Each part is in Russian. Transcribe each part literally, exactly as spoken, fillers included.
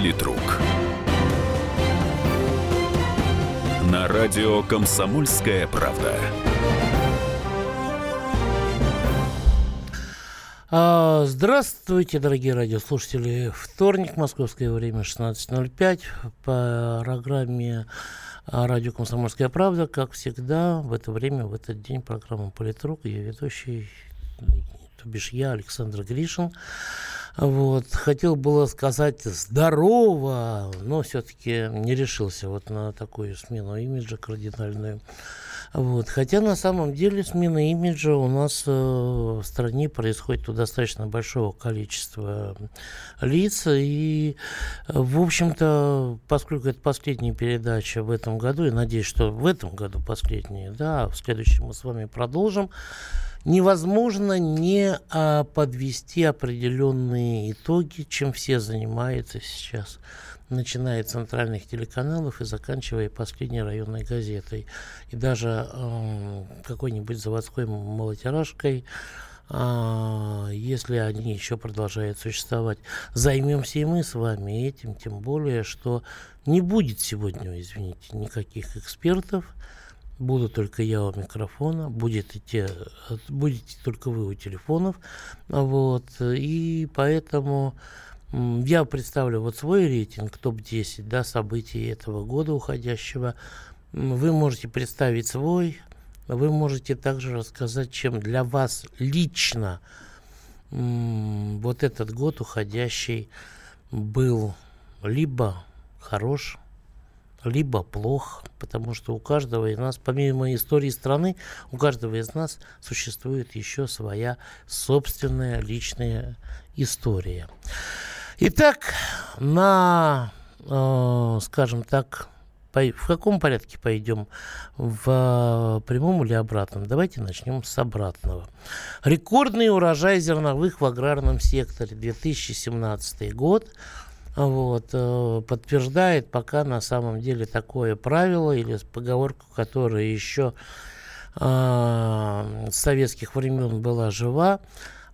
Политрук. На радио «Комсомольская правда». Здравствуйте, дорогие радиослушатели. Вторник, московское время, шестнадцать ноль пять. По программе «Радио «Комсомольская правда», как всегда, в это время, в этот день, программа «Политрук», ее ведущий, то бишь я, Александр Гришин. Вот. Хотел было сказать «здорово», но все-таки не решился вот на такую смену имиджа кардинальную. Вот. Хотя на самом деле смена имиджа у нас э, в стране происходит у достаточно большого количества лиц. И, в общем-то, поскольку это последняя передача в этом году, и надеюсь, что в этом году последняя, да, в следующем мы с вами продолжим, невозможно не а, подвести определенные итоги, чем все занимаются сейчас, начиная от центральных телеканалов и заканчивая последней районной газетой. И даже э, какой-нибудь заводской малотиражкой, э, если они еще продолжают существовать. Займемся и мы с вами этим, тем более, что не будет сегодня, извините, никаких экспертов. Буду только я у микрофона, будете, те, будете только вы у телефонов. Вот. И поэтому я представлю вот свой рейтинг, топ десять, да, событий этого года уходящего. Вы можете представить свой. Вы можете также рассказать, чем для вас лично м- вот этот год уходящий был либо хорош, либо плохо, потому что у каждого из нас, помимо истории страны, у каждого из нас существует еще своя собственная личная история. Итак, на, э, скажем так, по, в каком порядке пойдем, в прямом или обратном? Давайте начнем с обратного. Рекордный урожай зерновых в аграрном секторе две тысячи семнадцатый год. Вот, подтверждает пока на самом деле такое правило или поговорку, которая еще э, с советских времен была жива.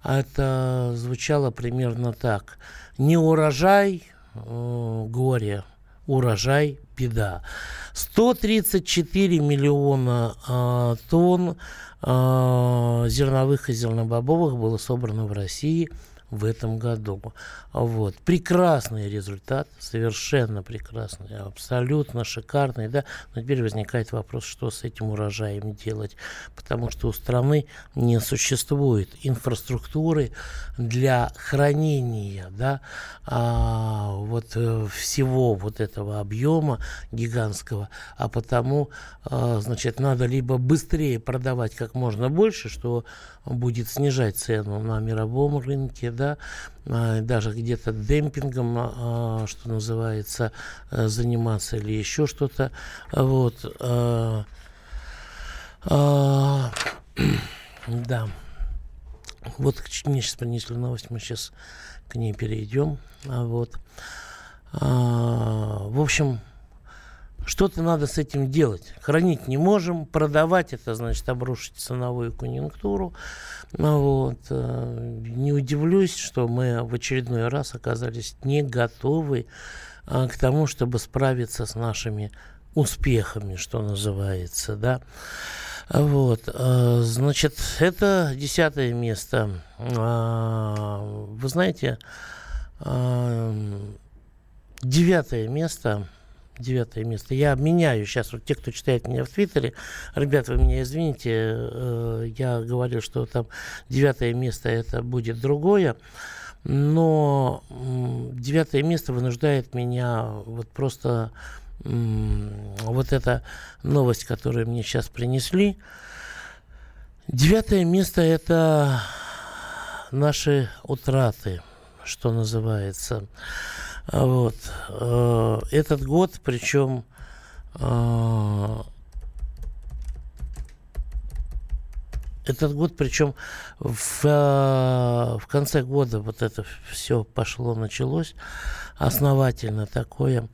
Это звучало примерно так. Не урожай э, горе, урожай беда. сто тридцать четыре миллиона э, тонн э, зерновых и зернобобовых было собрано в России в этом году. Вот. Прекрасный результат, совершенно прекрасный, абсолютно шикарный, да. Но теперь возникает вопрос, что с этим урожаем делать, потому что у страны не существует инфраструктуры для хранения, да, а, вот всего вот этого объема гигантского, а потому, а, значит, надо либо быстрее продавать как можно больше, что будет снижать цену на мировом рынке, да, даже где-то демпингом, что называется, заниматься или еще что-то. Вот. Да. Вот мне сейчас принесли новость, мы сейчас к ней перейдем. Вот. В общем, что-то надо с этим делать. Хранить не можем, продавать — это значит обрушить ценовую конъюнктуру. Вот. Не удивлюсь, что мы в очередной раз оказались не готовы к тому, чтобы справиться с нашими успехами, что называется. Да? Вот. Значит, это десятое место. Вы знаете, девятое место... Девятое место. Я обменяю сейчас, вот те, кто читает меня в Твиттере, ребята, вы меня извините, э, я говорил, что там девятое место — это будет другое, но э, девятое место вынуждает меня вот просто э, вот эта новость, которую мне сейчас принесли. Девятое место — это наши утраты, что называется. Вот. Этот год, причем этот год, причем в, в конце года вот это все пошло, началось основательно такое.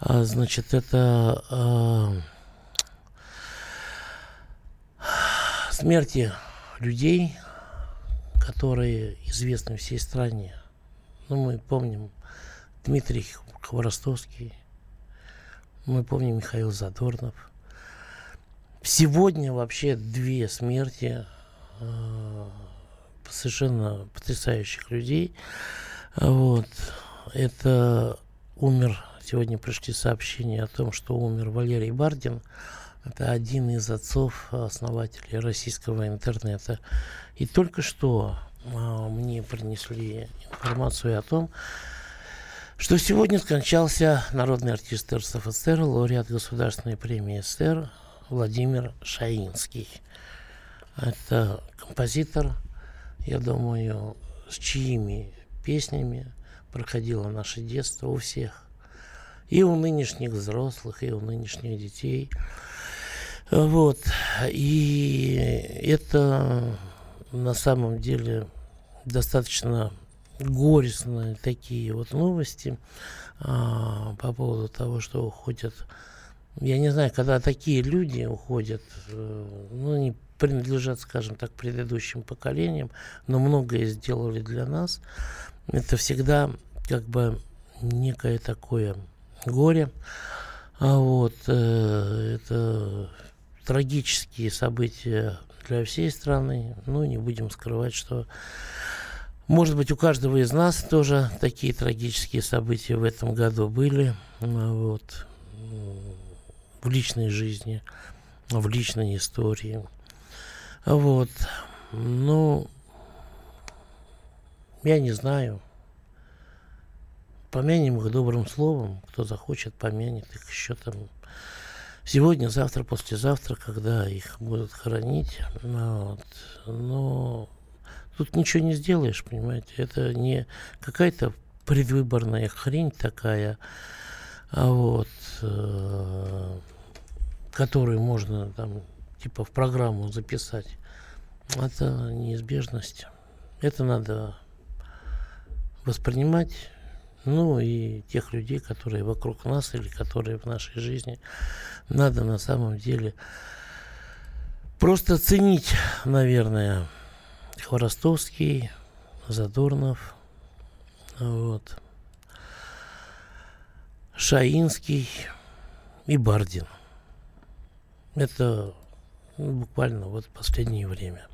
Значит, это смерти людей, которые известны всей стране. Ну, мы помним Дмитрий Ховростовский, мы помним Михаил Задорнов. Сегодня вообще две смерти э, совершенно потрясающих людей. Вот. Это умер, сегодня пришли сообщения о том, что умер Валерий Бардин. Это один из отцов-основателей российского интернета. И только что э, мне принесли информацию о том, что сегодня скончался народный артист эр эс эф эс эр, лауреат Государственной премии СССР Владимир Шаинский. Это композитор, я думаю, с чьими песнями проходило наше детство у всех. И у нынешних взрослых, и у нынешних детей. Вот. И это на самом деле достаточно горестные такие вот новости а, по поводу того, что уходят. Я не знаю, когда такие люди уходят, э, ну, они принадлежат, скажем так, предыдущим поколениям, но многое сделали для нас. Это всегда как бы некое такое горе. А вот, э, это трагические события для всей страны. Ну, не будем скрывать, что может быть, у каждого из нас тоже такие трагические события в этом году были, вот, в личной жизни, в личной истории. Вот. Ну, я не знаю. Помянем их добрым словом. Кто захочет, помянет их еще там сегодня, завтра, послезавтра, когда их будут хоронить. Вот. Но тут ничего не сделаешь, понимаете. Это не какая-то предвыборная хрень такая, вот, э, которую можно там типа в программу записать. Это неизбежность. Это надо воспринимать. Ну и тех людей, которые вокруг нас или которые в нашей жизни, надо на самом деле просто ценить, наверное. Хворостовский, Задорнов, вот, Шаинский и Бардин. Это ну, буквально вот последнее время.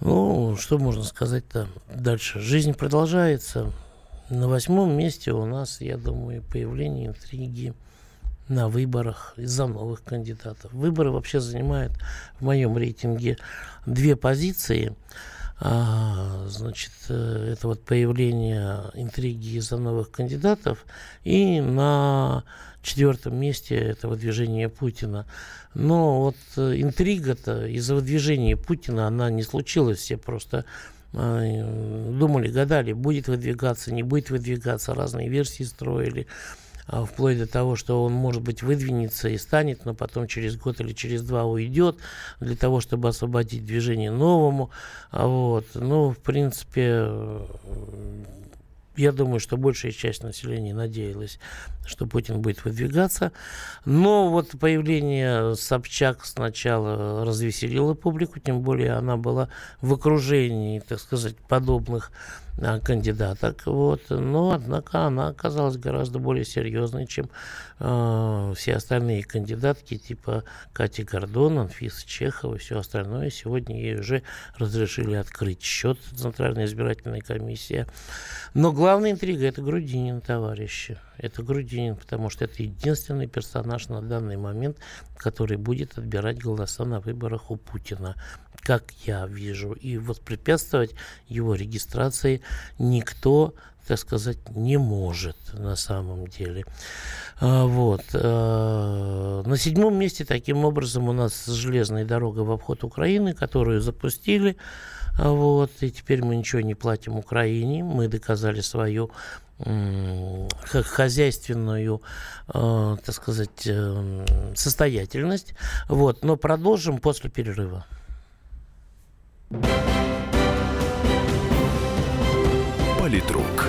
Ну, что можно сказать-то дальше? Жизнь продолжается. На восьмом месте у нас, я думаю, появление интриги на выборах из-за новых кандидатов. Выборы вообще занимают в моем рейтинге две позиции. А, значит, это вот появление интриги из-за новых кандидатов. И на четвертом месте это выдвижение Путина. Но вот интрига-то из-за выдвижения Путина, она не случилась. Все просто думали, гадали, будет выдвигаться, не будет выдвигаться. Разные версии строили. Вплоть до того, что он, может быть, выдвинется и станет, но потом через год или через два уйдет для того, чтобы освободить движение новому. Вот. Ну, в принципе, я думаю, что большая часть населения надеялась, что Путин будет выдвигаться. Но вот появление Собчак сначала развеселило публику, тем более она была в окружении, так сказать, подобных кандидаток. Вот. Но, однако, она оказалась гораздо более серьезной, чем э, все остальные кандидатки, типа Кати Гордон, Анфиса Чехова и все остальное. Сегодня ей уже разрешили открыть счет Центральной избирательной комиссии. Но главная интрига – это Грудинин, товарищи. Это Грудинин, потому что это единственный персонаж на данный момент, который будет отбирать голоса на выборах у Путина, как я вижу. И воспрепятствовать его регистрации никто, так сказать, не может на самом деле. Вот. На седьмом месте таким образом у нас железная дорога в обход Украины, которую запустили. Вот. И теперь мы ничего не платим Украине. Мы доказали свою хозяйственную, э, так сказать, э, состоятельность. Вот. Но продолжим после перерыва. Политрук.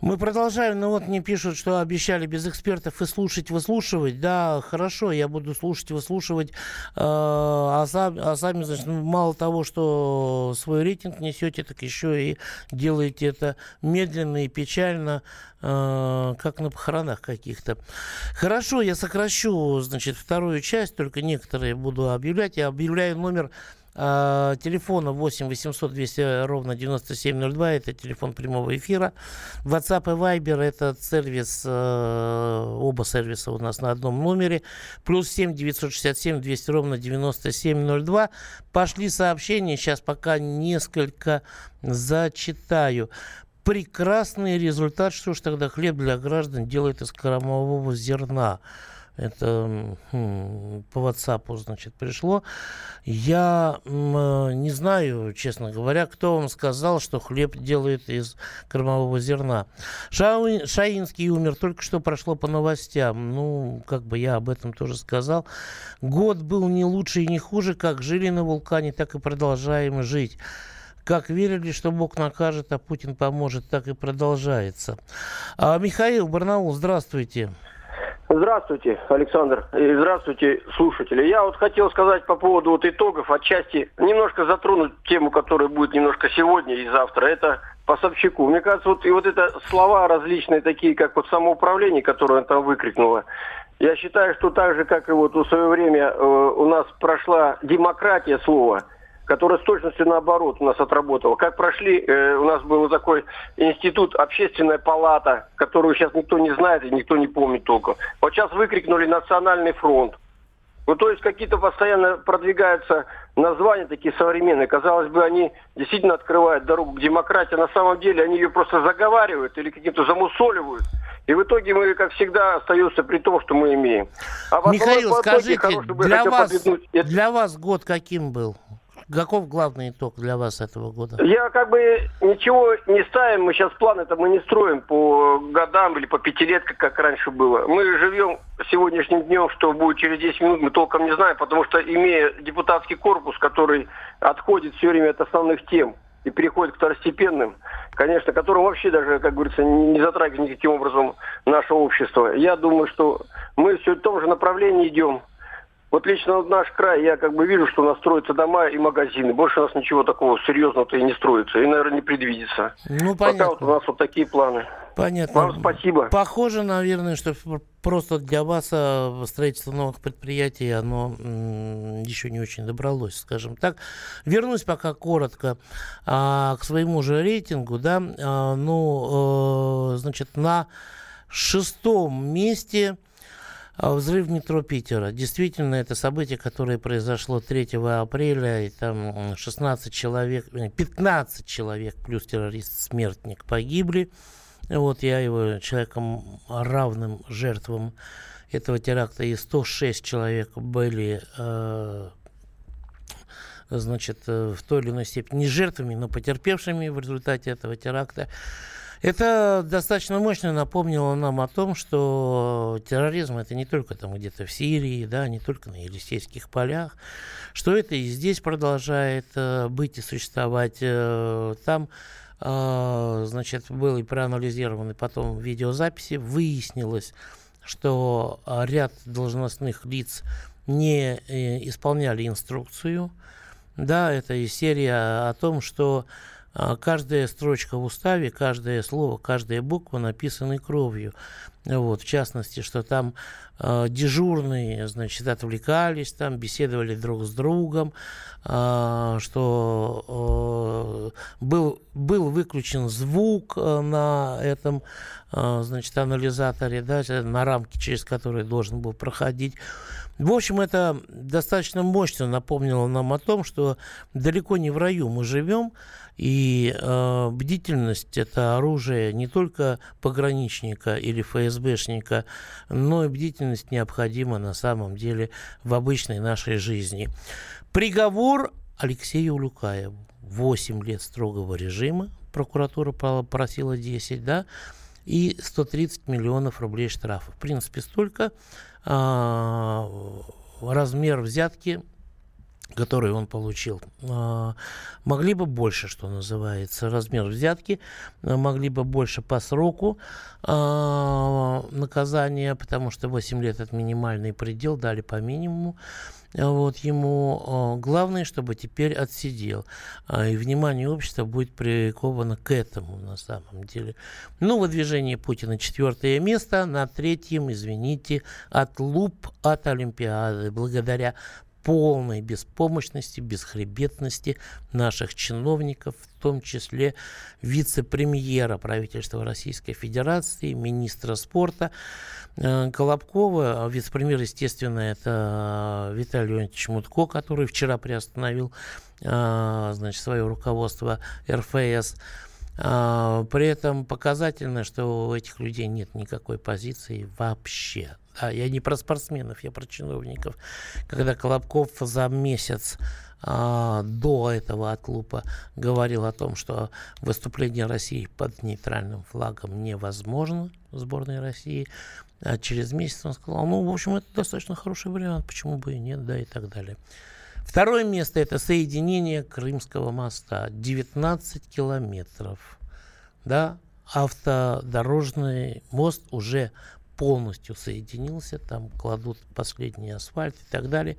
Мы продолжаем, но вот мне пишут, что обещали без экспертов и слушать, выслушивать. Да, хорошо, я буду слушать, выслушивать. Э, а, сам, а сами, значит, мало того, что свой рейтинг несете, так еще и делаете это медленно и печально, э, как на похоронах каких-то. Хорошо, я сокращу, значит, вторую часть, только некоторые буду объявлять. Я объявляю номер телефона восемь восемьсот двести ровно девяносто семь ноль два, это телефон прямого эфира. WhatsApp и Viber, это сервис, оба сервиса у нас на одном номере, плюс семь девятьсот шестьдесят семь двести ровно девяносто семь ноль два. Пошли сообщения, сейчас пока несколько зачитаю. Прекрасный результат, что ж тогда хлеб для граждан делает из кормового зерна. Это хм, по WhatsApp, значит, пришло. Я м, не знаю, честно говоря, кто вам сказал, что хлеб делают из кормового зерна. Шау... Шаинский умер, только что прошло по новостям. Ну, как бы я об этом тоже сказал. Год был не лучше и не хуже, как жили на вулкане, так и продолжаем жить. Как верили, что Бог накажет, а Путин поможет, так и продолжается. А, Михаил, Барнаул, здравствуйте. Здравствуйте, Александр, и здравствуйте, слушатели. Я вот хотел сказать по поводу вот итогов, отчасти немножко затронуть тему, которая будет немножко сегодня и завтра. Это по Собчаку. Мне кажется, вот и вот это слова различные такие, как вот самоуправление, которое она там выкрикнула. Я считаю, что так же, как и вот в свое время э, у нас прошла демократия слова, которая с точностью наоборот у нас отработала. Как прошли, э, у нас был такой институт, общественная палата, которую сейчас никто не знает и никто не помнит толком. Вот сейчас выкрикнули «Национальный фронт». Ну, то есть какие-то постоянно продвигаются названия такие современные. Казалось бы, они действительно открывают дорогу к демократии. На самом деле они ее просто заговаривают или каким-то замусоливают. И в итоге мы, как всегда, остаемся при том, что мы имеем. А Михаил, скажите, хорошего, для, вас, для вас год каким был? Каков главный итог для вас этого года? Я как бы ничего не ставим, мы сейчас планы-то мы не строим по годам или по пятилеткам, как раньше было. Мы живем сегодняшним днем, что будет через десять минут, мы толком не знаем, потому что, имея депутатский корпус, который отходит все время от основных тем и переходит к второстепенным, конечно, которым вообще даже, как говорится, не затрагивает никаким образом наше общество. Я думаю, что мы все в том же направлении идем. Вот лично вот наш край, я как бы вижу, что у нас строятся дома и магазины. Больше у нас ничего такого серьезного-то и не строится. И, наверное, не предвидится. Ну, понятно. Пока вот у нас вот такие планы. Понятно. Вам спасибо. Похоже, наверное, что просто для вас строительство новых предприятий, оно м- еще не очень добралось, скажем так. Вернусь пока коротко а, к своему же рейтингу. Да, а, ну, а, значит, на шестом месте... Взрыв в метро Питера. Действительно, это событие, которое произошло третьего апреля, и там шестнадцать человек, пятнадцать человек плюс террорист-смертник погибли. Вот я его человеком равным жертвам этого теракта, и сто шесть человек были э- значит, в той или иной степени не жертвами, но потерпевшими в результате этого теракта. Это достаточно мощно напомнило нам о том, что терроризм — это не только там где-то в Сирии, да, не только на Елисейских полях, что это и здесь продолжает э, быть и существовать. Э, там, э, значит, были проанализированы потом видеозаписи, выяснилось, что ряд должностных лиц не э, исполняли инструкцию, да, это и серия о том, что каждая строчка в уставе, каждое слово, каждая буква написаны кровью. Вот, в частности, что там э, дежурные, значит, отвлекались, там беседовали друг с другом, э, что э, был, был выключен звук на этом, э, значит, анализаторе, да, на рамке, через который должен был проходить. В общем, это достаточно мощно напомнило нам о том, что далеко не в раю мы живем, и э, бдительность – это оружие не только пограничника или эф эс бэшника, но и бдительность необходима на самом деле в обычной нашей жизни. Приговор Алексею Улюкаеву. восемь лет строгого режима, прокуратура просила десять, да, и сто тридцать миллионов рублей штрафа. В принципе, столько а, размер взятки, который он получил. А, могли бы больше, что называется, размер взятки, могли бы больше по сроку а, наказания, потому что восемь лет – это минимальный предел, дали по минимуму. Вот ему главное, чтобы теперь отсидел. И внимание общества будет приковано к этому на самом деле. Ну, выдвижение Путина четвертое место. На третьем, извините, отлуп от Олимпиады. Благодаря полной беспомощности, бесхребетности наших чиновников, в том числе вице-премьера правительства Российской Федерации, министра спорта Колобкова. Вице-премьер, естественно, это Виталий Леонтьевич Мутко, который вчера приостановил, значит, свое руководство эр эф эс. При этом показательно, что у этих людей нет никакой позиции вообще. А я не про спортсменов, я про чиновников. Когда Колобков за месяц а, до этого отлупа говорил о том, что выступление России под нейтральным флагом невозможно в сборной России, а через месяц он сказал, ну, в общем, это достаточно хороший вариант, почему бы и нет, да, и так далее. Второе место – это соединение Крымского моста. девятнадцать километров. Да, автодорожный мост уже полностью соединился, там кладут последний асфальт и так далее.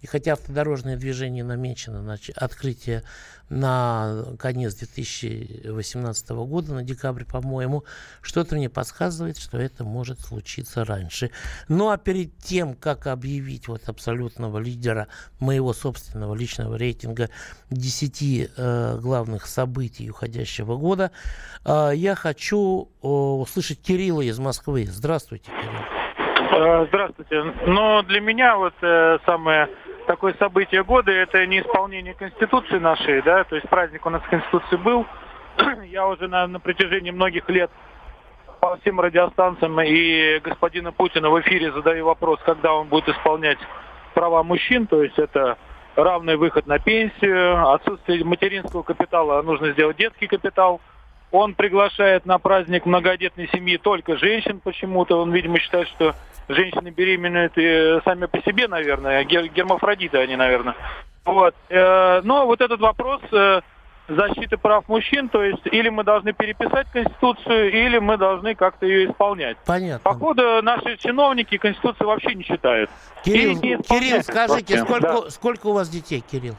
И хотя автодорожное движение намечено на открытие на конец две тысячи восемнадцатого года, на декабре, по-моему, что-то мне подсказывает, что это может случиться раньше. Ну а перед тем, как объявить вот абсолютного лидера моего собственного личного рейтинга десяти э, главных событий уходящего года, э, я хочу э, услышать Кирилла из Москвы. Здравствуйте, Кирилл. Здравствуйте. Но для меня вот э, самое... такое событие года, это не исполнение Конституции нашей, да, то есть праздник у нас в Конституции был. Я уже на, на протяжении многих лет по всем радиостанциям и господина Путина в эфире задаю вопрос, когда он будет исполнять права мужчин, то есть это равный выход на пенсию, отсутствие материнского капитала, нужно сделать детский капитал. Он приглашает на праздник многодетной семьи только женщин почему-то. Он, видимо, считает, что женщины беременеют сами по себе, наверное. Гер- гермафродиты они, наверное. Вот. Но вот этот вопрос защиты прав мужчин, то есть или мы должны переписать Конституцию, или мы должны как-то ее исполнять. Понятно. Походу, наши чиновники Конституцию вообще не читают. Кирилл, не Кирилл, скажите, сколько, да. сколько у вас детей, Кирилл?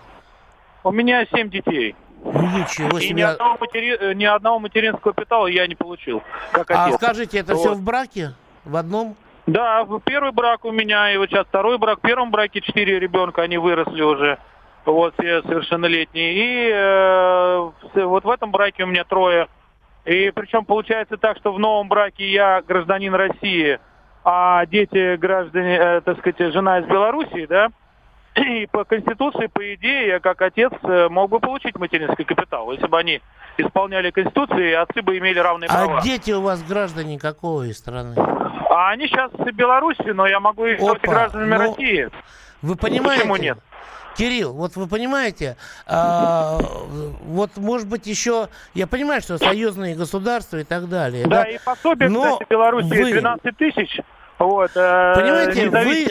У меня семь детей. Ничего себе. И ни одного, матери... ни одного материнского капитала я не получил. Как а скажите, это вот. Все в браке? В одном? Да, первый брак у меня, и вот сейчас второй брак. В первом браке четыре ребенка, они выросли уже, вот, все совершеннолетние. И э, вот в этом браке у меня трое. И причем получается так, что в новом браке я гражданин России, а дети граждане, э, так сказать, жена из Белоруссии, да? И по Конституции, по идее, я как отец мог бы получить материнский капитал, если бы они исполняли Конституцию, и отцы бы имели равные а права. А дети у вас граждане какого из страны? А они сейчас в Беларуси, но я могу их сделать гражданами ну, России. Вы понимаете? Почему нет? Кирилл, вот вы понимаете, э, вот может быть еще, я понимаю, что союзные государства и так далее. Да, да? И пособие, но кстати, в Беларуси вы... двенадцать тысяч. Вот, э, понимаете, вы,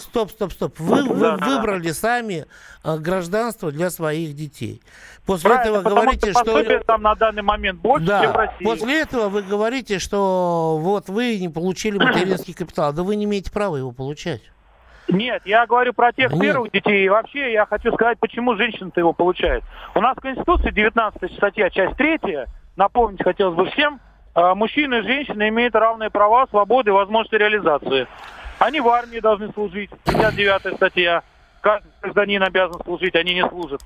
стоп, стоп, стоп, вы, вы выбрали сами гражданство для своих детей. После Правильно, этого говорите, что, что... там на данный момент больше, да, чем в России. После этого вы говорите, что вот вы не получили материнский капитал, да вы не имеете права его получать. Нет, я говорю про тех Нет. первых детей. И вообще я хочу сказать, почему женщина-то его получает. У нас в Конституции девятнадцатая статья, часть третья, напомнить хотелось бы всем, мужчины и женщины имеют равные права, свободы и возможности реализации. Они в армии должны служить. пятьдесят девятая статья. Каждый гражданин обязан служить, они не служат.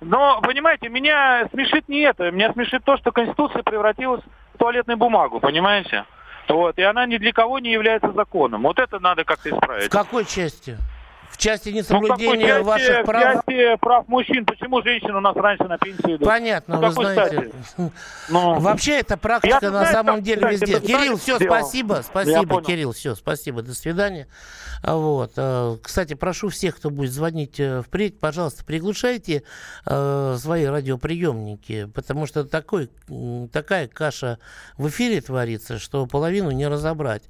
Но, понимаете, меня смешит не это. Меня смешит то, что Конституция превратилась в туалетную бумагу, понимаете? Вот. И она ни для кого не является законом. Вот это надо как-то исправить. В какой части? в части несоблюдения ну, ваших части, прав. В части прав мужчин. Почему женщины у нас раньше на пенсию идут? Понятно, ну, вы знаете. Но... Вообще эта практика я, на знаете, самом деле кстати, везде. Кирилл, все, сделал. спасибо. Спасибо, Кирилл, все, спасибо. До свидания. Вот. Кстати, прошу всех, кто будет звонить впредь, пожалуйста, приглушайте свои радиоприемники, потому что такой, такая каша в эфире творится, что половину не разобрать.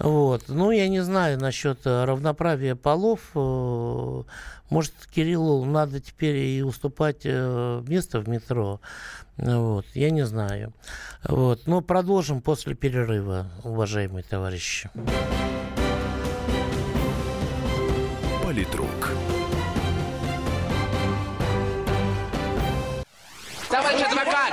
Вот. Ну, я не знаю насчет равноправия полов. Может, Кириллу надо теперь и уступать место в метро. Вот. Я не знаю. Вот. Но продолжим после перерыва, уважаемые товарищи. Политрук. Товарищ адвокат!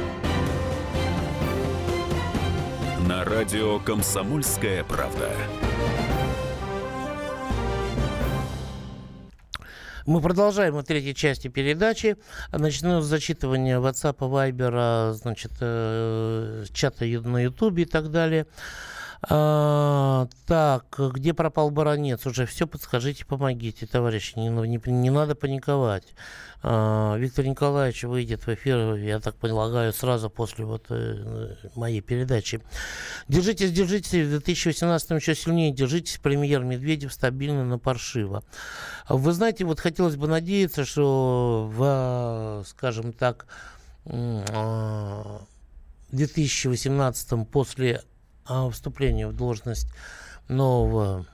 На радио «Комсомольская правда». Мы продолжаем в третьей части передачи. Начну с зачитывания WhatsApp, Viber, значит, чата на Ютубе и так далее. А, так, где пропал Баранец? Уже все, подскажите, помогите, товарищи. Не, не, не надо паниковать. А, Виктор Николаевич выйдет в эфир, я так полагаю, сразу после вот, э, моей передачи. Держитесь, держитесь. В две тысячи восемнадцатом еще сильнее держитесь. Премьер Медведев стабильно, но паршиво. Вы знаете, вот хотелось бы надеяться, что в, скажем так, в две тысячи восемнадцатом после вступление в должность нового,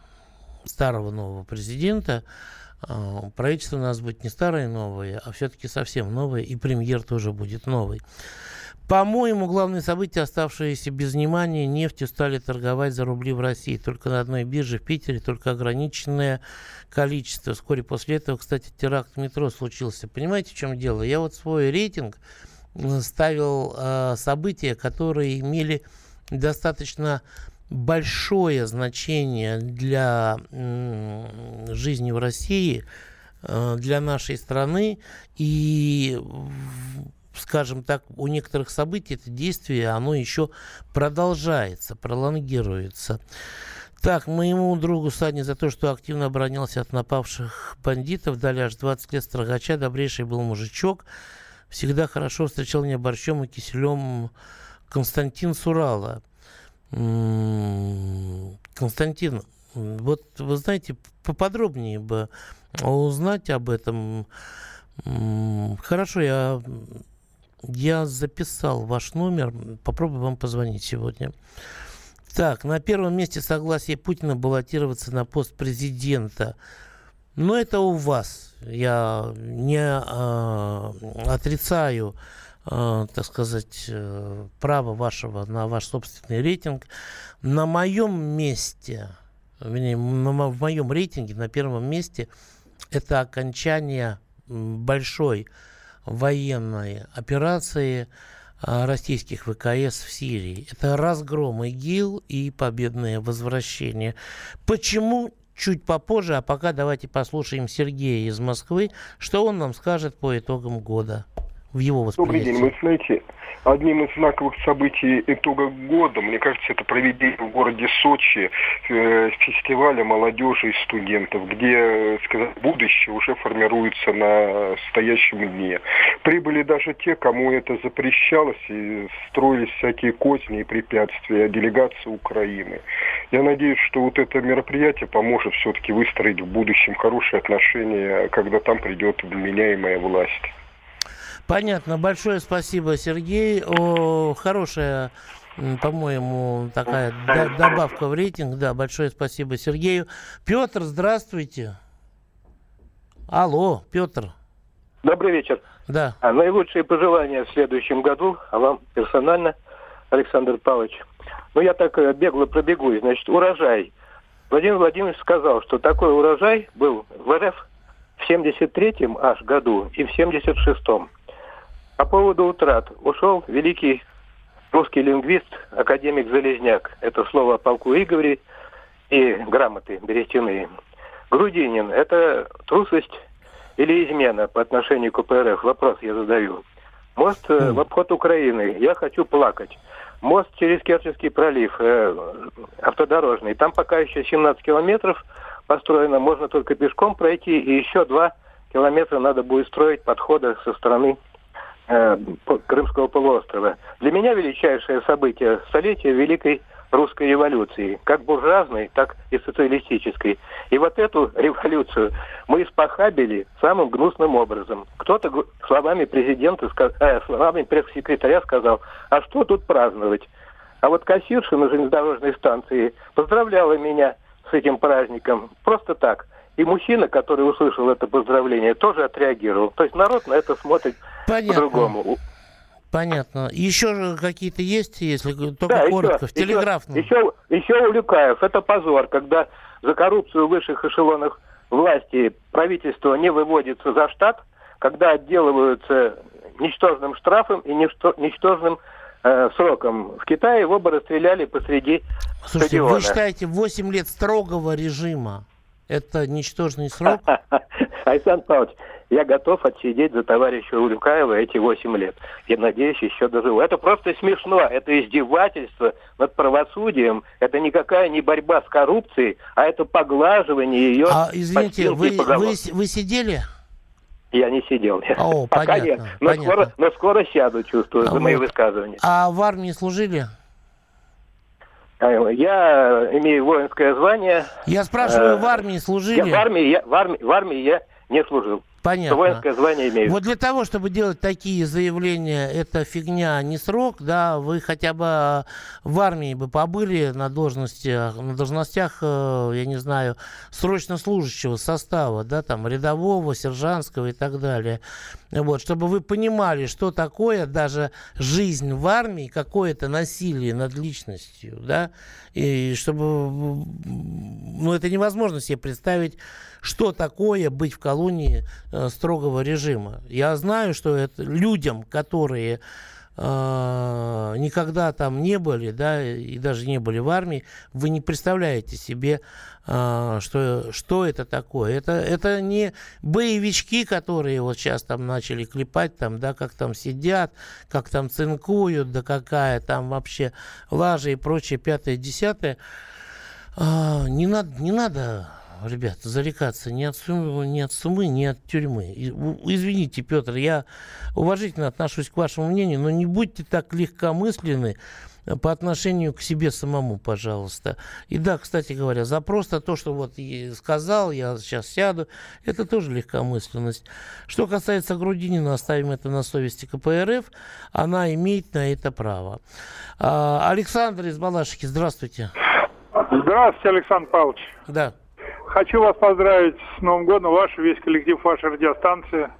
старого нового президента, правительство у нас будет не старое новое, а все-таки совсем новое, и премьер тоже будет новый. По-моему, главное событие, оставшееся без внимания, нефтью стали торговать за рубли в России. Только на одной бирже в Питере, только ограниченное количество. Вскоре после этого, кстати, теракт в метро случился. Понимаете, в чем дело? Я вот свой рейтинг ставил э, события, которые имели достаточно большое значение для м- жизни в России, э- для нашей страны. И, скажем так, у некоторых событий это действие, оно еще продолжается, пролонгируется. Так, моему другу Сане за то, что активно оборонялся от напавших бандитов, дали аж двадцать лет строгача, добрейший был мужичок. Всегда хорошо встречал меня борщом и киселем. Константин Сурала. Константин, вот вы знаете, поподробнее бы узнать об этом. Хорошо, я, я записал ваш номер, попробую вам позвонить сегодня. Так, на первом месте согласие Путина баллотироваться на пост президента. Но это у вас. Я не а, отрицаю, Э, так сказать, э, право вашего на ваш собственный рейтинг. На моем месте, вернее, на мо- в моем рейтинге на первом месте это окончание большой военной операции э, российских ВКС в Сирии. Это разгром ИГИЛ и победное возвращение. Почему? Чуть попозже, а пока давайте послушаем Сергея из Москвы, что он нам скажет по итогам года. В его восприятии. Добрый день. Вы знаете, одним из знаковых событий итога года, мне кажется, это проведение в городе Сочи э, фестиваля молодежи и студентов, где, сказать, будущее уже формируется на стоящем дне. Прибыли даже те, кому это запрещалось, и строились всякие козни и препятствия, делегации Украины. Я надеюсь, что вот это мероприятие поможет все-таки выстроить в будущем хорошие отношения, когда там придет вменяемая власть. Понятно. Большое спасибо, Сергей. О, хорошая, по-моему, такая д- добавка в рейтинг. Да, большое спасибо Сергею. Петр, здравствуйте. Алло, Петр. Добрый вечер. Да. А наилучшие пожелания в следующем году, а вам персонально, Александр Павлович. Ну, я так бегло пробегусь. Значит, урожай. Владимир Владимирович сказал, что такой урожай был в РФ в семьдесят третьем аж году и в семьдесят шестом. По поводу утрат. Ушел великий русский лингвист, академик Зализняк. Это слово о полку Игоря и грамоты берестяные. Грудинин. Это трусость или измена по отношению к УПРФ? Вопрос я задаю. Мост э, в обход Украины. Я хочу плакать. Мост через Керченский пролив, э, автодорожный. Там пока еще семнадцать километров построено. Можно только пешком пройти. И еще два километра надо будет строить подхода со стороны э, Крымского полуострова. Для меня величайшее событие – столетие Великой Русской революции, как буржуазной, так и социалистической. И вот эту революцию мы испохабили самым гнусным образом. Кто-то словами президента, э, словами пресс-секретаря сказал, а что тут праздновать? А вот кассирша на железнодорожной станции поздравляла меня с этим праздником просто так. И мужчина, который услышал это поздравление, тоже отреагировал. То есть народ на это смотрит Понятно. по-другому. Понятно. Еще же какие-то есть, если только да, коротко, еще, в телеграфном. Еще, еще Улюкаев. Это позор, когда за коррупцию в высших эшелонах власти правительство не выводится за штат, когда отделываются ничтожным штрафом и ничто, ничтожным э, сроком. В Китае его бы расстреляли посреди Слушайте, стадиона. Вы считаете, восемь лет строгого режима это ничтожный срок? Александр Павлович, я готов отсидеть за товарища Улюкаева эти восемь лет. Я надеюсь, еще доживу. Это просто смешно. Это издевательство над правосудием. Это никакая не борьба с коррупцией, а это поглаживание ее. А, извините, вы, вы, вы сидели? Я не сидел. О, пока понятно, нет. Но, понятно. Скоро, но скоро сяду, чувствую, а за вот. мои высказывания. А в армии служили? Я имею воинское звание. Я спрашиваю, в армии служили? Я в армии, я, в армии, в армии я не служил. Понятно. Воинское звание имею. Вот для того, чтобы делать такие заявления, это фигня, не срок, да, вы хотя бы в армии бы побыли на должностях, на должностях, я не знаю, срочно служащего состава, да, там, рядового, сержантского и так далее. Вот, чтобы вы понимали, что такое даже жизнь в армии, какое-то насилие над личностью, да, и чтобы, ну, это невозможно себе представить, что такое быть в колонии э, строгого режима. Я знаю, что это людям, которые э, никогда там не были, да, и даже не были в армии, вы не представляете себе, э, что, что это такое. Это, это не боевички, которые вот сейчас там начали клепать, там, да, как там сидят, как там цинкуют, да какая там вообще лажа и прочее, пятое, десятое. Э, не надо, не надо... Ребят, зарекаться ни от сумы, ни от, сумы, ни от тюрьмы. Извините, Петр, я уважительно отношусь к вашему мнению, но не будьте так легкомысленны по отношению к себе самому, пожалуйста. И да, кстати говоря, за просто то, что вот сказал, я сейчас сяду, это тоже легкомысленность. Что касается Грудинина, оставим это на совести КПРФ, она имеет на это право. Александр из Балашихи, здравствуйте. Здравствуйте, Александр Павлович. Да. Хочу вас поздравить с Новым годом, ваш, весь коллектив, ваша радиостанция.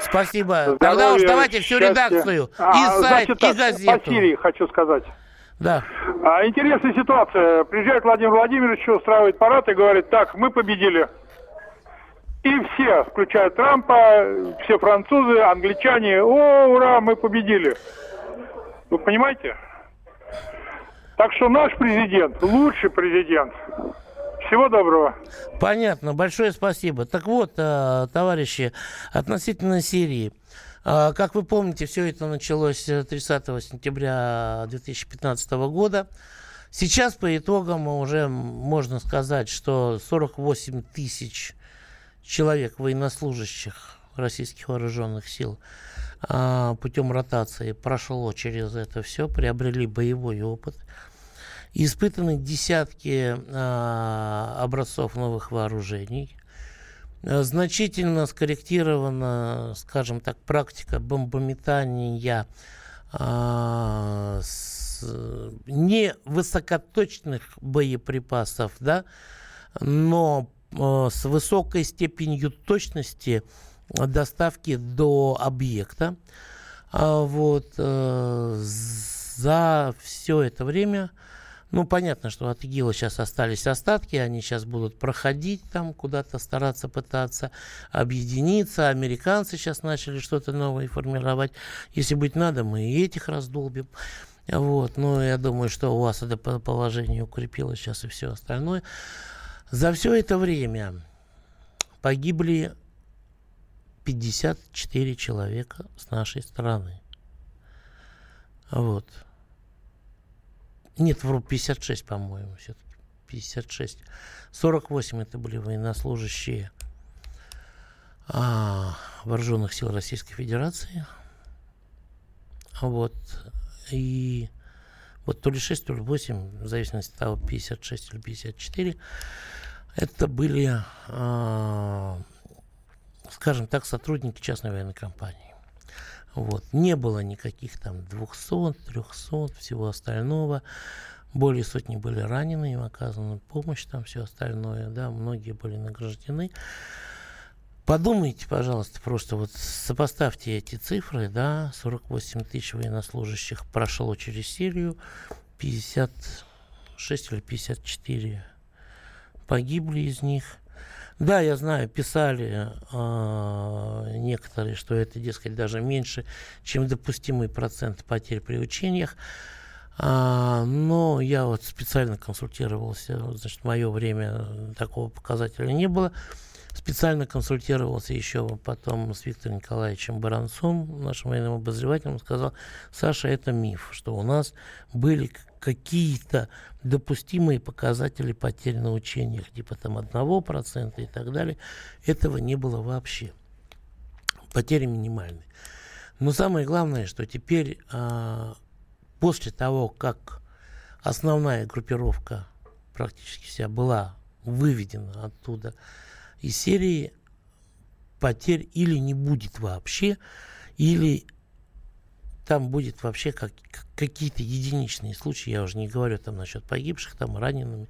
Спасибо. Здоровья, тогда уж давайте всю счастья. Редакцию, а, и сайт, значит, и газету. По Сирии хочу сказать. Да. А, интересная ситуация. Приезжает Владимир Владимирович, устраивает парад и говорит, так, мы победили. И все, включая Трампа, все французы, англичане, о, ура, мы победили. Вы понимаете? Так что наш президент, лучший президент. Всего доброго. Понятно. Большое спасибо. Так вот, товарищи, относительно Сирии. Как вы помните, все это началось тридцатого сентября две тысячи пятнадцатого года. Сейчас по итогам уже можно сказать, что сорок восемь тысяч человек, военнослужащих российских вооруженных сил, путем ротации прошло через это все, приобрели боевой опыт. Испытаны десятки э, образцов новых вооружений. Значительно скорректирована, скажем так, практика бомбометания э, с, не высокоточных боеприпасов, да, но э, с высокой степенью точности доставки до объекта. А вот, э, за все это время Ну, понятно, что от ИГИЛа сейчас остались остатки, они сейчас будут проходить там, куда-то стараться пытаться объединиться. Американцы сейчас начали что-то новое формировать. Если быть надо, мы и этих раздолбим. Вот. Но я думаю, что у вас это положение укрепилось сейчас и все остальное. За все это время погибли пятьдесят четыре человека с нашей страны. Вот. Нет, вру, пятьдесят шесть, по-моему, все-таки. пятьдесят шесть. сорок восемь это были военнослужащие а, вооруженных сил Российской Федерации. Вот. И вот то ли шесть, то ли восемь, в зависимости от того, пятьдесят шесть или пятьдесят четыре, это были, а, скажем так, сотрудники частной военной компании. Вот. Не было никаких там двести, триста, всего остального. Более сотни были ранены, им оказана помощь, там все остальное, да, многие были награждены. Подумайте, пожалуйста, просто вот сопоставьте эти цифры, да, сорок восемь тысяч военнослужащих прошло через Сирию, пятьдесят шесть или пятьдесят четыре погибли из них. Да, я знаю, писали э, некоторые, что это, дескать, даже меньше, чем допустимый процент потерь при учениях. А, но я вот специально консультировался, вот, значит, в мое время такого показателя не было. Специально консультировался еще потом с Виктором Николаевичем Баранцом, нашим военным обозревателем, сказал: Саша, это миф, что у нас были какие-то допустимые показатели потерь на учениях, типа там одного процента и так далее. Этого не было вообще. Потери минимальны. Но самое главное, что теперь, после того, как основная группировка практически вся была выведена оттуда, из Сирии, потерь или не будет вообще, или там будет вообще как, какие-то единичные случаи, я уже не говорю там насчет погибших, там ранеными.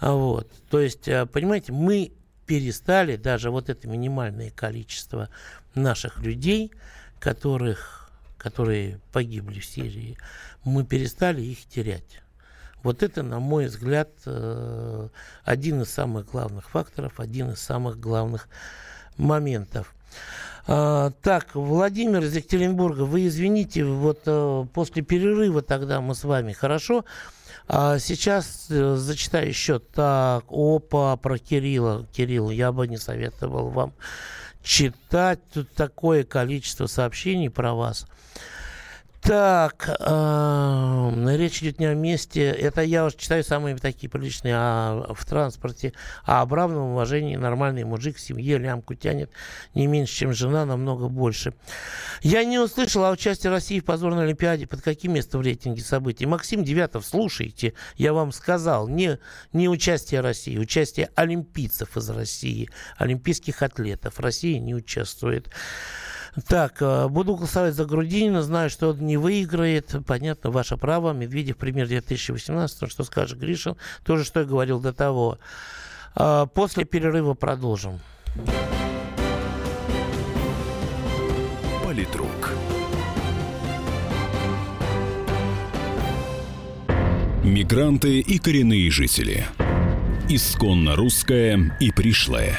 Вот. То есть, понимаете, мы перестали даже вот это минимальное количество наших людей, которых, которые погибли в Сирии, мы перестали их терять. Вот это, на мой взгляд, один из самых главных факторов, один из самых главных моментов. Так, Владимир из Екатеринбурга, вы извините, вот после перерыва тогда мы с вами, хорошо? А сейчас зачитаю еще. Так, опа, про Кирилла. Кирилл, я бы не советовал вам читать. Тут такое количество сообщений про вас. Так, э, речь идет не о месте, это я уже читаю самые такие приличные, а в транспорте, а об равном уважении нормальный мужик в семье лямку тянет не меньше, чем жена, намного больше. Я не услышал о участии России в позорной Олимпиаде, под каким местом в рейтинге событий? Максим Девятов, слушайте, я вам сказал, не, не участие России, участие олимпийцев из России, олимпийских атлетов. Россия не участвует. Так, буду голосовать за Грудинина, знаю, что он не выиграет, понятно, ваше право, Медведев, пример две тысячи восемнадцатого, что скажет Гришин, то же, что я говорил до того. После перерыва продолжим. Политрук. Мигранты и коренные жители. Исконно русское и пришлое.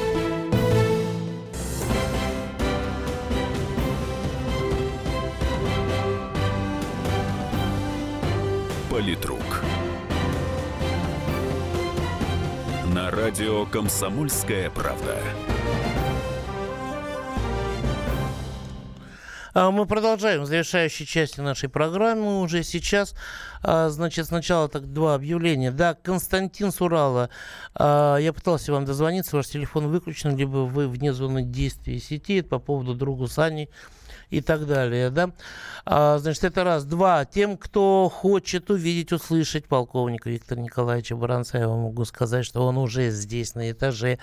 Политрук. На радио «Комсомольская правда». Мы продолжаем в завершающей части нашей программы уже сейчас. Значит, сначала так два объявления. Да, Константин с Урала. Я пытался вам дозвониться, ваш телефон выключен, либо вы вне зоны действия сети. Это по поводу друга Сани и так далее. Да? А, значит, это раз. Два. Тем, кто хочет увидеть, услышать полковника Виктора Николаевича Баранца, я вам могу сказать, что он уже здесь, на этаже.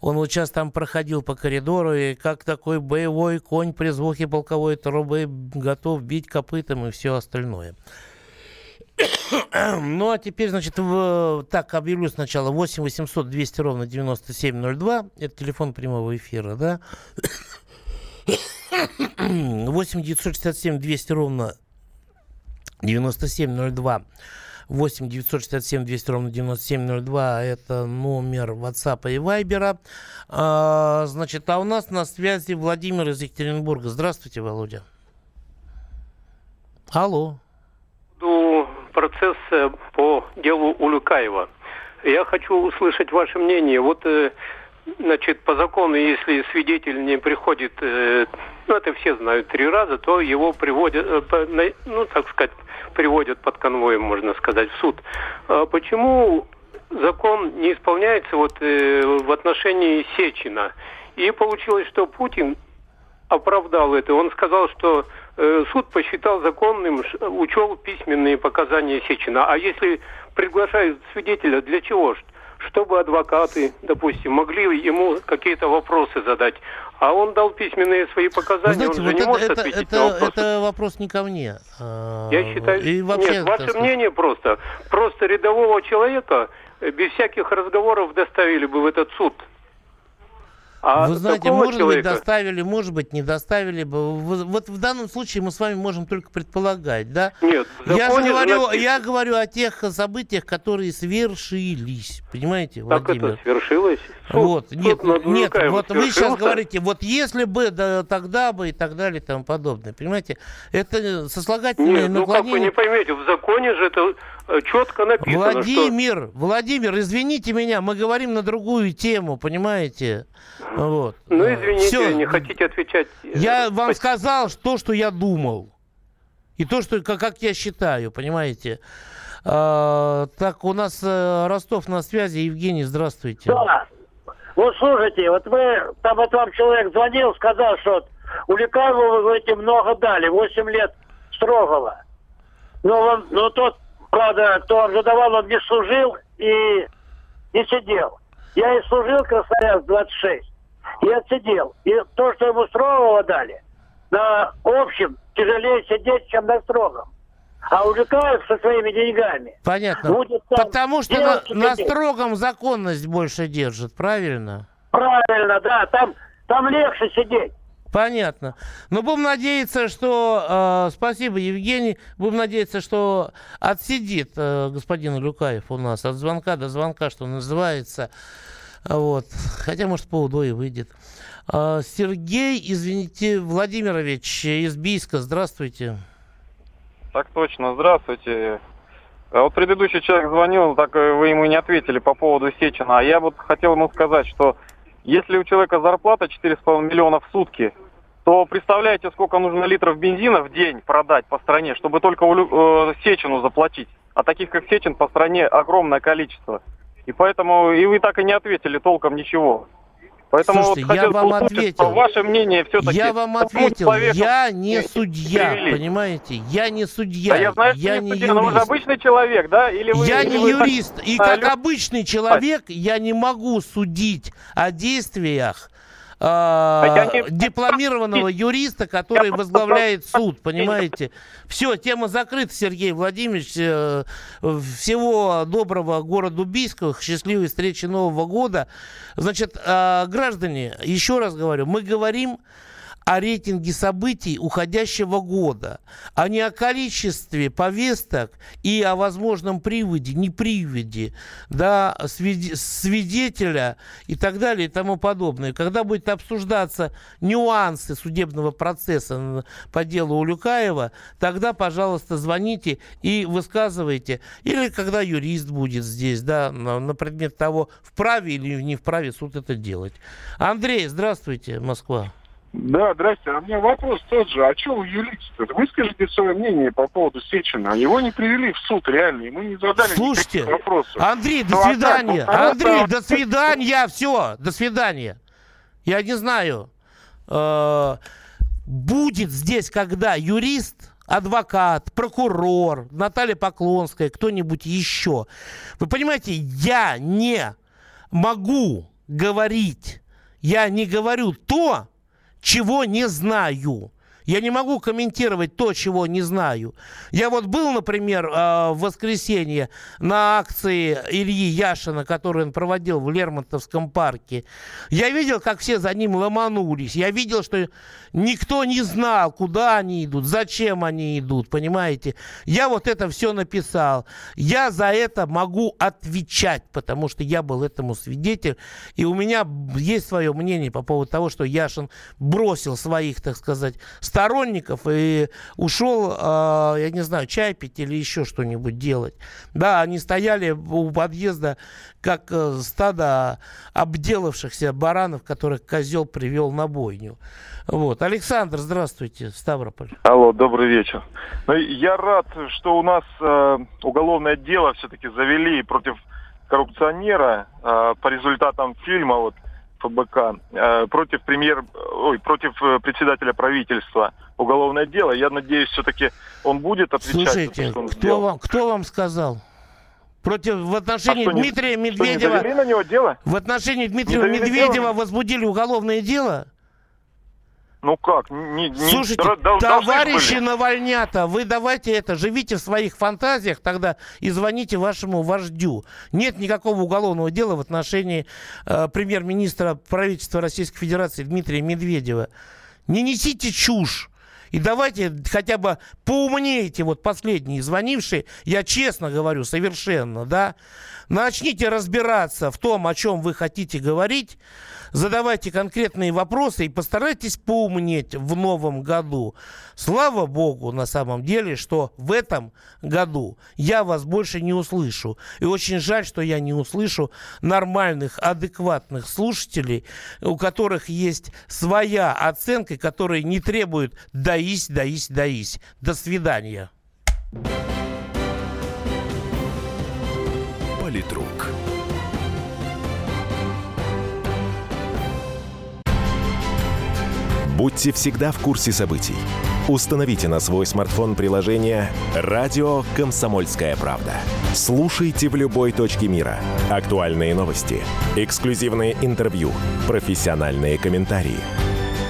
Он вот сейчас там проходил по коридору, и как такой боевой конь при звуке полковой трубы готов бить копытом и все остальное. Ну, а теперь, значит, в, так, объявлю сначала. восемь восемьсот двести ровно девяносто семь ноль два. Это телефон прямого эфира, да? восемь девятьсот шестьдесят семь двести ровно девяносто семь ноль два. восемь девятьсот шестьдесят семь двести ровно девяносто семь ноль два. Это номер WhatsApp и Viber. А, значит, а у нас на связи Владимир из Екатеринбурга. Здравствуйте, Володя. Алло. Процесс по делу Улюкаева. Я хочу услышать ваше мнение. Вот, значит, по закону, если свидетель не приходит, ну, это все знают, три раза, то его приводят, ну, так сказать, приводят под конвоем, можно сказать, в суд. А почему закон не исполняется вот в отношении Сечина? И получилось, что Путин оправдал это. Он сказал, что суд посчитал законным, учел письменные показания Сечина. А если приглашают свидетеля, для чего? Чтобы адвокаты, допустим, могли ему какие-то вопросы задать. А он дал письменные свои показания, знаете, он вот же это, не может это, ответить это, на вопросы. Это вопрос не ко мне. Я считаю... И вообще, нет, ваше сказать... мнение просто. Просто рядового человека без всяких разговоров доставили бы в этот суд. А вы знаете, может человека? Быть, доставили, может быть, не доставили бы. Вот в данном случае мы с вами можем только предполагать, да? Нет. Я же говорю, я говорю о тех событиях, которые свершились, понимаете, Владимир? Так это свершилось? Суд, вот, суд нет, нет, вот свершился? Вы сейчас говорите, вот если бы, да, тогда бы и так далее и тому подобное, понимаете? Это сослагательное наклонение... Нет, ну как вы не поймете, в законе же это... Четко написано, Владимир, что... Владимир, извините меня, мы говорим на другую тему, понимаете? Вот. Ну, извините, все. Не хотите отвечать. Я вам сказал то, что я думал. И то, что, как я считаю, понимаете? А, так, у нас Ростов на связи. Евгений, здравствуйте. Да. Вот слушайте, вот вы, там вот вам человек звонил, сказал, что Улюкаеву, вы говорите, много дали, восемь лет строгого. Но, но тот... Правда, кто вам задавал, он не служил и не сидел. Я и служил, Красноярск, двадцать шесть, и отсидел. И то, что ему строгого дали, на общем тяжелее сидеть, чем на строгом. А Улюкаев со своими деньгами... Понятно. Будет там потому что на, на строгом законность больше держит, правильно? Правильно, да. Там, там легче сидеть. Понятно. Но будем надеяться, что... Э, спасибо, Евгений. Будем надеяться, что отсидит э, господин Улюкаев у нас от звонка до звонка, что называется. Вот. Хотя, может, по УДО и выйдет. Э, Сергей, извините, Владимирович из Бийска. Здравствуйте. Так точно. Здравствуйте. Вот предыдущий человек звонил, так вы ему не ответили по поводу Сечина. А я вот хотел ему сказать, что... Если у человека зарплата четыре с половиной миллиона в сутки, то представляете, сколько нужно литров бензина в день продать по стране, чтобы только улю... э, Сечину заплатить. А таких, как Сечин, по стране огромное количество. И поэтому и вы так и не ответили толком ничего. Поэтому слушайте, вот я вам ответил. Ваше мнение все-таки... Я вам ответил. Я не судья, привели. Понимаете? Я не судья. А я знаю, что я не судья, но вы же обычный человек, да? Или вы, я или не юрист. Так... И как а, обычный человек я не могу судить о действиях э, а не... дипломированного юриста, который возглавляет суд, понимаете? Все, тема закрыта, Сергей Владимирович. Всего доброго городу Бийску, счастливой встречи Нового года. Значит, граждане, еще раз говорю, мы говорим о рейтинге событий уходящего года, а не о количестве повесток и о возможном приводе, неприводе, да, свидетеля и так далее и тому подобное. Когда будет обсуждаться нюансы судебного процесса по делу Улюкаева, тогда, пожалуйста, звоните и высказывайте. Или когда юрист будет здесь, да, на предмет того, вправе или не вправе суд это делать. Андрей, здравствуйте, Москва. Да, здрасте. А у меня вопрос тот же. А что вы юлите-то? Выскажите свое мнение по поводу Сечина. Его не привели в суд реально. Ему не задали слушайте, никаких вопросов. Андрей, до ну, свидания. А так, Андрей, до свидания. Все, до свидания. Я не знаю. будет здесь, когда юрист, адвокат, прокурор, Наталья Поклонская, кто-нибудь еще. Вы понимаете, я не могу говорить, я не говорю то, чего не знаю. Я не могу комментировать то, чего не знаю. Я вот был, например, в воскресенье на акции Ильи Яшина, которую он проводил в Лермонтовском парке. Я видел, как все за ним ломанулись. Я видел, что никто не знал, куда они идут, зачем они идут, понимаете? Я вот это все написал. Я за это могу отвечать, потому что я был этому свидетель. И у меня есть свое мнение по поводу того, что Яшин бросил своих, так сказать, сторонников и ушел, э, я не знаю, чай пить или еще что-нибудь делать. Да, они стояли у подъезда, как стадо обделавшихся баранов, которых козел привел на бойню. Вот. Александр, здравствуйте, Ставрополь. Алло, добрый вечер. Ну, я рад, что у нас э, уголовное дело все-таки завели против коррупционера э, по результатам фильма, вот, ФБК, против премьер, ой, против председателя правительства уголовное дело. Я надеюсь, все-таки он будет отвечать. Слушайте, за то, что он кто сделал. Вам, кто вам сказал? Против, в отношении а Дмитрия не, Медведева... Что, не завели на него дело? В отношении Дмитрия Медведева дело? Возбудили уголовное дело? Ну как? Не, не... Слушайте, да, товарищи Навальнята, вы давайте это, живите в своих фантазиях тогда и звоните вашему вождю. Нет никакого уголовного дела в отношении э, премьер-министра правительства Российской Федерации Дмитрия Медведева. Не несите чушь. И давайте хотя бы поумнейте, вот последние звонившие, я честно говорю, совершенно, да, начните разбираться в том, о чем вы хотите говорить, задавайте конкретные вопросы и постарайтесь поумнеть в новом году. Слава Богу, на самом деле, что в этом году я вас больше не услышу. И очень жаль, что я не услышу нормальных, адекватных слушателей, у которых есть своя оценка, которые не требуют доверия. Даись, даись, даись. До свидания. Политрук. Будьте всегда в курсе событий. Установите на свой смартфон приложение «Радио Комсомольская правда». Слушайте в любой точке мира. Актуальные новости, эксклюзивные интервью, профессиональные комментарии.